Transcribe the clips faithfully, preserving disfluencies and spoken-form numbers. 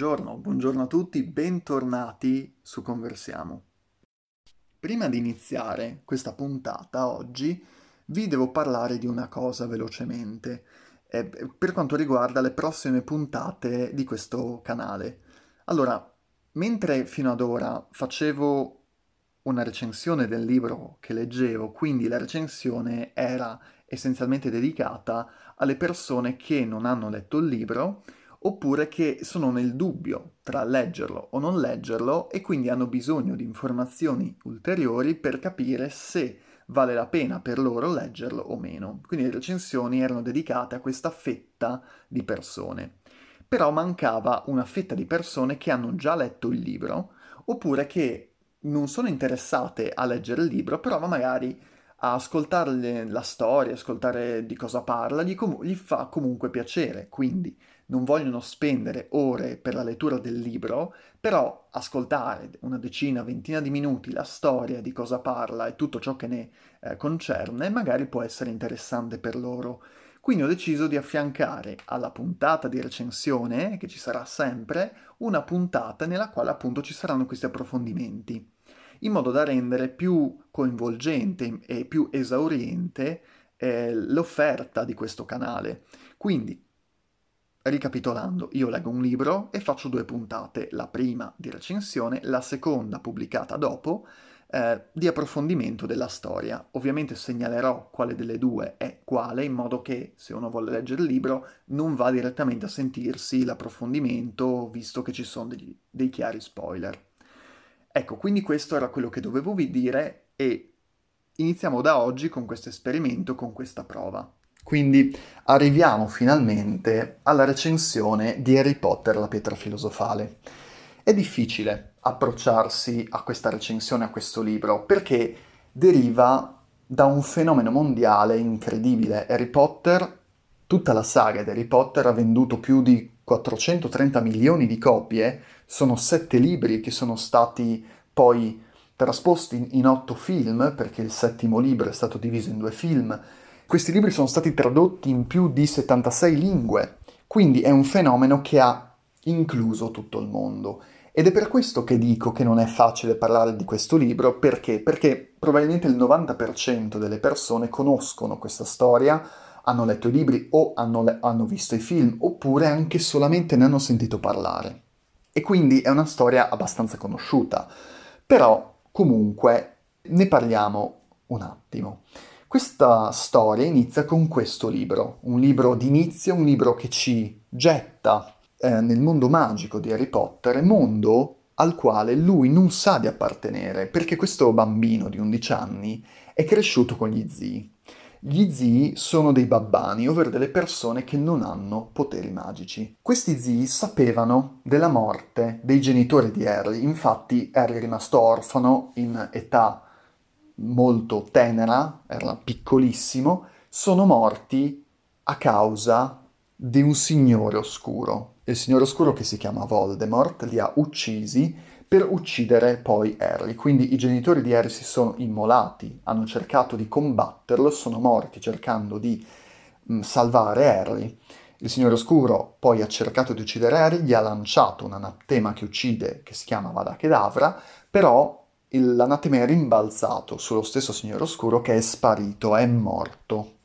Buongiorno, buongiorno a tutti, bentornati su Conversiamo. Prima di iniziare questa puntata oggi vi devo parlare di una cosa velocemente eh, per quanto riguarda le prossime puntate di questo canale. Allora, mentre fino ad ora facevo una recensione del libro che leggevo, quindi la recensione era essenzialmente dedicata alle persone che non hanno letto il libro oppure che sono nel dubbio tra leggerlo o non leggerlo e quindi hanno bisogno di informazioni ulteriori per capire se vale la pena per loro leggerlo o meno. Quindi le recensioni erano dedicate a questa fetta di persone. Però mancava una fetta di persone che hanno già letto il libro oppure che non sono interessate a leggere il libro, però magari a ascoltare la storia, ascoltare di cosa parla, gli, com- gli fa comunque piacere, quindi non vogliono spendere ore per la lettura del libro, però ascoltare una decina, ventina di minuti la storia di cosa parla e tutto ciò che ne eh, concerne magari può essere interessante per loro. Quindi ho deciso di affiancare alla puntata di recensione, che ci sarà sempre, una puntata nella quale appunto ci saranno questi approfondimenti, in modo da rendere più coinvolgente e più esauriente eh, l'offerta di questo canale. Quindi, ricapitolando, io leggo un libro e faccio due puntate, la prima di recensione, la seconda pubblicata dopo, eh, di approfondimento della storia. Ovviamente segnalerò quale delle due è quale, in modo che se uno vuole leggere il libro non va direttamente a sentirsi l'approfondimento, visto che ci sono degli, dei chiari spoiler. Ecco, quindi questo era quello che dovevo vi dire e iniziamo da oggi con questo esperimento, con questa prova. Quindi arriviamo finalmente alla recensione di Harry Potter, la pietra filosofale. È difficile approcciarsi a questa recensione, a questo libro, perché deriva da un fenomeno mondiale incredibile. Harry Potter, tutta la saga di Harry Potter ha venduto più di quattrocentotrenta milioni di copie, sono sette libri che sono stati poi trasposti in otto film, perché il settimo libro è stato diviso in due film. Questi libri sono stati tradotti in più di settantasei lingue, quindi è un fenomeno che ha incluso tutto il mondo. Ed è per questo che dico che non è facile parlare di questo libro, perché? Perché probabilmente il novanta per cento delle persone conoscono questa storia, hanno letto i libri o hanno, le- hanno visto i film, oppure anche solamente ne hanno sentito parlare. E quindi è una storia abbastanza conosciuta. Però, comunque, ne parliamo un attimo. Questa storia inizia con questo libro, un libro d'inizio, un libro che ci getta eh, nel mondo magico di Harry Potter, mondo al quale lui non sa di appartenere, perché questo bambino di undici anni è cresciuto con gli zii. Gli zii sono dei babbani, ovvero delle persone che non hanno poteri magici. Questi zii sapevano della morte dei genitori di Harry, infatti Harry è rimasto orfano in età molto tenera, era piccolissimo, sono morti a causa di un signore oscuro. Il signore oscuro, che si chiama Voldemort, li ha uccisi per uccidere poi Harry. Quindi i genitori di Harry si sono immolati, hanno cercato di combatterlo, sono morti cercando di mh, salvare Harry. Il signore oscuro poi ha cercato di uccidere Harry, gli ha lanciato un anatema che uccide, che si chiama Avada Kedavra, però il, l'anatema è rimbalzato sullo stesso signore oscuro, che è sparito, è morto.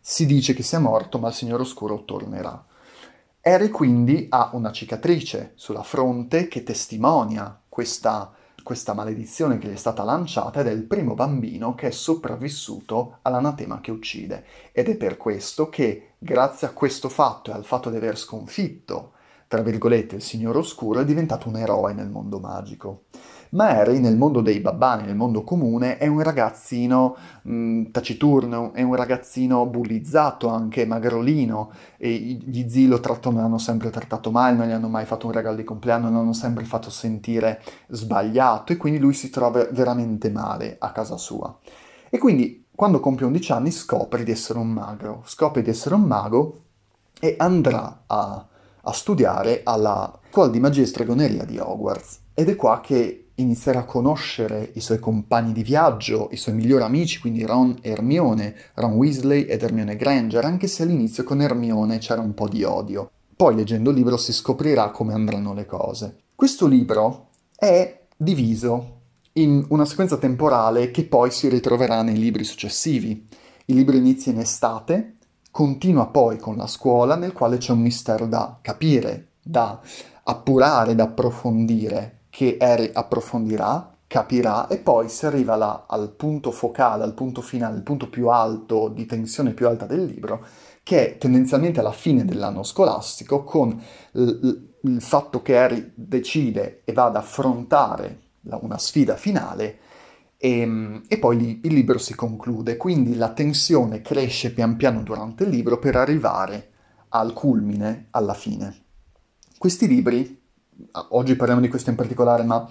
Si dice che sia morto, ma il signore oscuro tornerà. Harry quindi ha una cicatrice sulla fronte che testimonia Questa, questa maledizione che gli è stata lanciata, ed è il primo bambino che è sopravvissuto all'anatema che uccide. Ed è per questo che, grazie a questo fatto e al fatto di aver sconfitto, tra virgolette, il signor oscuro, è diventato un eroe nel mondo magico. Ma Harry, nel mondo dei babbani, nel mondo comune, è un ragazzino mh, taciturno, è un ragazzino bullizzato, anche magrolino, e gli zii lo trattano, l'hanno sempre trattato male, non gli hanno mai fatto un regalo di compleanno, l'hanno sempre fatto sentire sbagliato, e quindi lui si trova veramente male a casa sua. E quindi, quando compie undici anni, scopre di essere un magro, scopre di essere un mago e andrà a, a studiare alla scuola di magia e stregoneria di Hogwarts. Ed è qua che inizierà a conoscere i suoi compagni di viaggio, i suoi migliori amici, quindi Ron e Hermione, Ron Weasley ed Hermione Granger, anche se all'inizio con Hermione c'era un po' di odio. Poi, leggendo il libro, si scoprirà come andranno le cose. Questo libro è diviso in una sequenza temporale che poi si ritroverà nei libri successivi. Il libro inizia in estate, continua poi con la scuola, nel quale c'è un mistero da capire, da appurare, da approfondire, che Harry approfondirà, capirà, e poi si arriva là al punto focale, al punto finale, il punto più alto, di tensione più alta del libro, che è tendenzialmente alla fine dell'anno scolastico, con l- il fatto che Harry decide e va ad affrontare la- una sfida finale, e, e poi li- il libro si conclude. Quindi la tensione cresce pian piano durante il libro per arrivare al culmine, alla fine. Questi libri, oggi parliamo di questo in particolare, ma...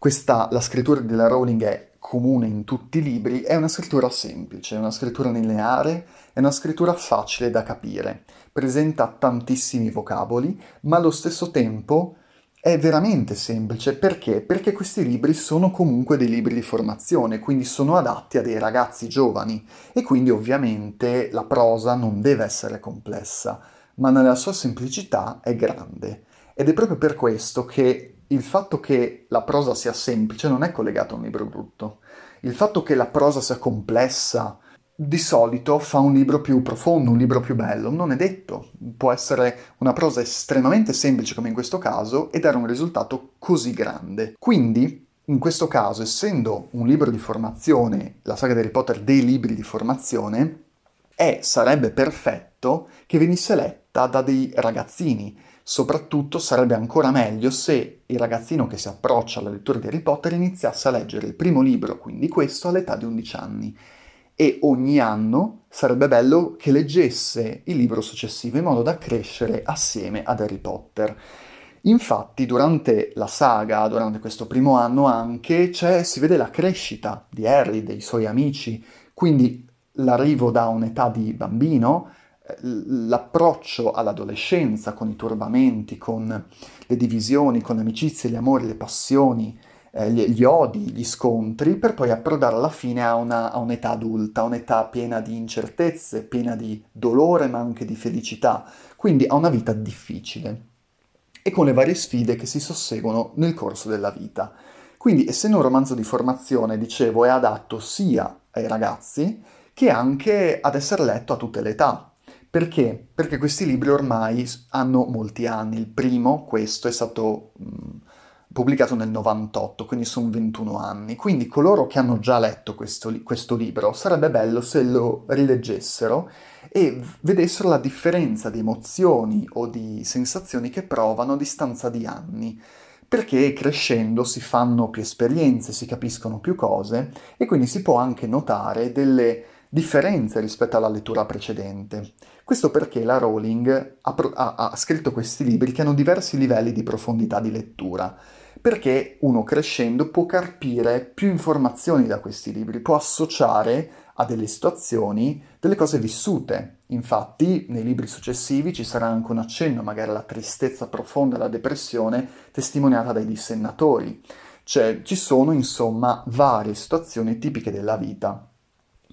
Questa, la scrittura della Rowling è comune in tutti i libri, è una scrittura semplice, è una scrittura lineare, è una scrittura facile da capire, presenta tantissimi vocaboli, ma allo stesso tempo è veramente semplice. Perché? Perché questi libri sono comunque dei libri di formazione, quindi sono adatti a dei ragazzi giovani, e quindi ovviamente la prosa non deve essere complessa, ma nella sua semplicità è grande. Ed è proprio per questo che il fatto che la prosa sia semplice non è collegato a un libro brutto. Il fatto che la prosa sia complessa di solito fa un libro più profondo, un libro più bello. Non è detto. Può essere una prosa estremamente semplice, come in questo caso, e dare un risultato così grande. Quindi, in questo caso, essendo un libro di formazione, la saga di Harry Potter dei libri di formazione, è, sarebbe perfetto che venisse letta da dei ragazzini. Soprattutto sarebbe ancora meglio se il ragazzino che si approccia alla lettura di Harry Potter iniziasse a leggere il primo libro, quindi questo, all'età di undici anni. E ogni anno sarebbe bello che leggesse il libro successivo in modo da crescere assieme ad Harry Potter. Infatti, durante la saga, durante questo primo anno anche, c'è, si vede la crescita di Harry, dei suoi amici, quindi l'arrivo da un'età di bambino, l'approccio all'adolescenza con i turbamenti, con le divisioni, con le amicizie, gli amori, le passioni, eh, gli, gli odi, gli scontri, per poi approdare alla fine a, una, a un'età adulta, un'età piena di incertezze, piena di dolore ma anche di felicità, quindi a una vita difficile e con le varie sfide che si susseguono nel corso della vita. Quindi, essendo un romanzo di formazione, dicevo, è adatto sia ai ragazzi che anche ad essere letto a tutte le età. Perché? Perché questi libri ormai hanno molti anni. Il primo, questo, è stato mh, pubblicato nel novantotto, quindi sono ventuno anni. Quindi coloro che hanno già letto questo, questo libro, sarebbe bello se lo rileggessero e vedessero la differenza di emozioni o di sensazioni che provano a distanza di anni. Perché crescendo si fanno più esperienze, si capiscono più cose e quindi si può anche notare delle differenze rispetto alla lettura precedente. Questo perché la Rowling ha, pro- ha, ha scritto questi libri che hanno diversi livelli di profondità di lettura, perché uno crescendo può carpire più informazioni da questi libri, può associare a delle situazioni delle cose vissute. Infatti nei libri successivi ci sarà anche un accenno magari alla tristezza profonda, alla depressione testimoniata dai dissennatori. Cioè ci sono insomma varie situazioni tipiche della vita.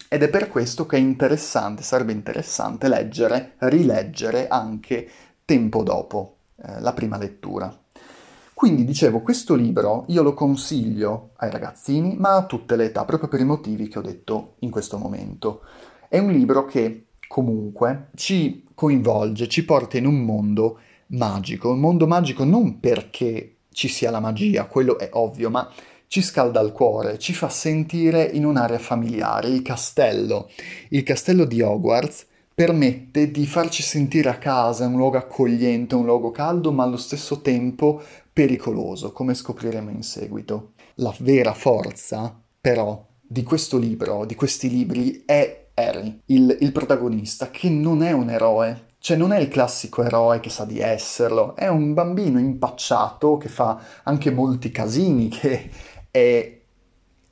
Ed è per questo che è interessante, sarebbe interessante leggere, rileggere anche tempo dopo eh, la prima lettura. Quindi, dicevo, questo libro io lo consiglio ai ragazzini, ma a tutte le età, proprio per i motivi che ho detto in questo momento. È un libro che, comunque, ci coinvolge, ci porta in un mondo magico. Un mondo magico non perché ci sia la magia, quello è ovvio, ma... ci scalda il cuore, ci fa sentire in un'area familiare. Il castello, il castello di Hogwarts permette di farci sentire a casa, un luogo accogliente, un luogo caldo, ma allo stesso tempo pericoloso, come scopriremo in seguito. La vera forza, però, di questo libro, di questi libri, è Harry, il, il protagonista, che non è un eroe. Cioè non è il classico eroe che sa di esserlo, è un bambino impacciato che fa anche molti casini, che è,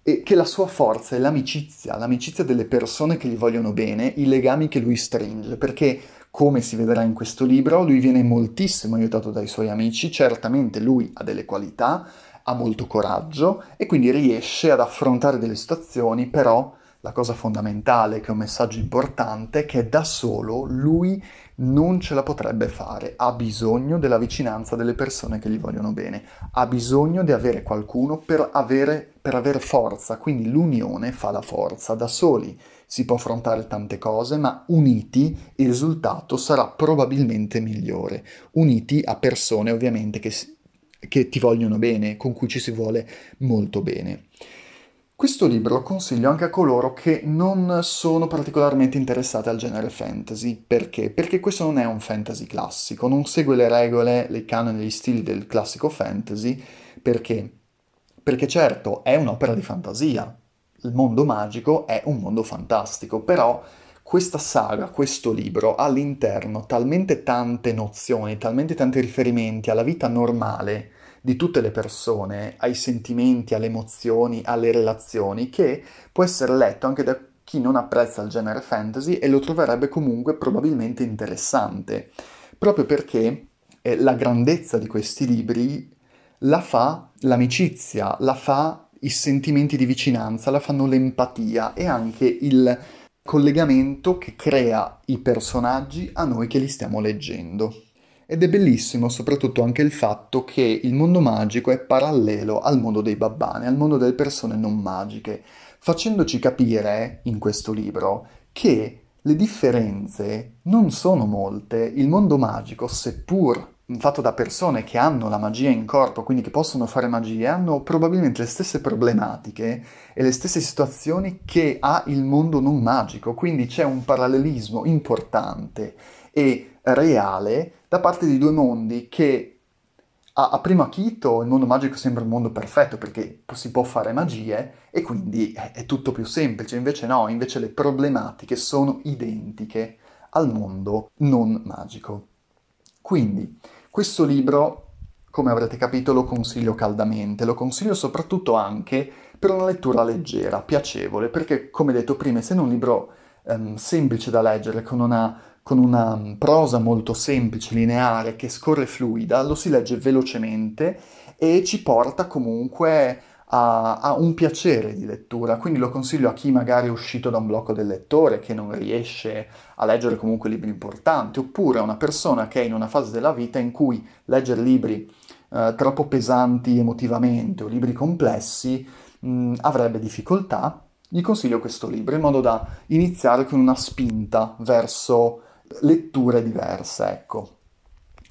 è che la sua forza è l'amicizia, l'amicizia delle persone che gli vogliono bene, i legami che lui stringe, perché come si vedrà in questo libro lui viene moltissimo aiutato dai suoi amici. Certamente lui ha delle qualità, ha molto coraggio e quindi riesce ad affrontare delle situazioni, però la cosa fondamentale, che è un messaggio importante, è che da solo lui non ce la potrebbe fare, ha bisogno della vicinanza delle persone che gli vogliono bene, ha bisogno di avere qualcuno per avere, per avere forza, quindi l'unione fa la forza. Da soli si può affrontare tante cose, ma uniti il risultato sarà probabilmente migliore, uniti a persone ovviamente che, che ti vogliono bene, con cui ci si vuole molto bene. Questo libro lo consiglio anche a coloro che non sono particolarmente interessati al genere fantasy. Perché? Perché questo non è un fantasy classico, non segue le regole, le canoni e gli stili del classico fantasy. Perché? Perché certo è un'opera di fantasia, il mondo magico è un mondo fantastico, però questa saga, questo libro, ha all'interno talmente tante nozioni, talmente tanti riferimenti alla vita normale di tutte le persone, ai sentimenti, alle emozioni, alle relazioni, che può essere letto anche da chi non apprezza il genere fantasy e lo troverebbe comunque probabilmente interessante, proprio perché eh, la grandezza di questi libri la fa l'amicizia, la fa i sentimenti di vicinanza, la fanno l'empatia e anche il collegamento che crea i personaggi a noi che li stiamo leggendo. Ed è bellissimo soprattutto anche il fatto che il mondo magico è parallelo al mondo dei babbani, al mondo delle persone non magiche, facendoci capire in questo libro che le differenze non sono molte. Il mondo magico, seppur fatto da persone che hanno la magia in corpo, quindi che possono fare magia, hanno probabilmente le stesse problematiche e le stesse situazioni che ha il mondo non magico, quindi c'è un parallelismo importante e reale da parte di due mondi che a, a primo acchito il mondo magico sembra un mondo perfetto perché si può fare magie e quindi è, è tutto più semplice, invece no, invece le problematiche sono identiche al mondo non magico. Quindi questo libro, come avrete capito, lo consiglio caldamente, lo consiglio soprattutto anche per una lettura leggera, piacevole, perché come detto prima, essendo un libro ehm, semplice da leggere, con una con una prosa molto semplice, lineare, che scorre fluida, lo si legge velocemente e ci porta comunque a, a un piacere di lettura, quindi lo consiglio a chi magari è uscito da un blocco del lettore, che non riesce a leggere comunque libri importanti, oppure a una persona che è in una fase della vita in cui leggere libri eh, troppo pesanti emotivamente o libri complessi mh, avrebbe difficoltà. Gli consiglio questo libro in modo da iniziare con una spinta verso letture diverse, ecco.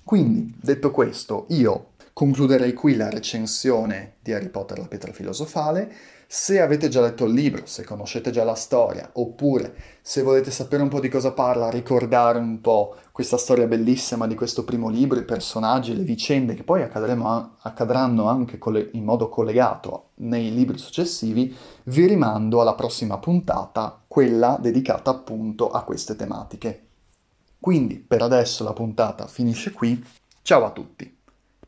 Quindi, detto questo, io concluderei qui la recensione di Harry Potter la pietra filosofale. Se avete già letto il libro, se conoscete già la storia, oppure se volete sapere un po' di cosa parla, ricordare un po' questa storia bellissima di questo primo libro, i personaggi, le vicende che poi accadremo, accadranno anche in modo collegato nei libri successivi, vi rimando alla prossima puntata, quella dedicata appunto a queste tematiche. Quindi per adesso la puntata finisce qui, ciao a tutti!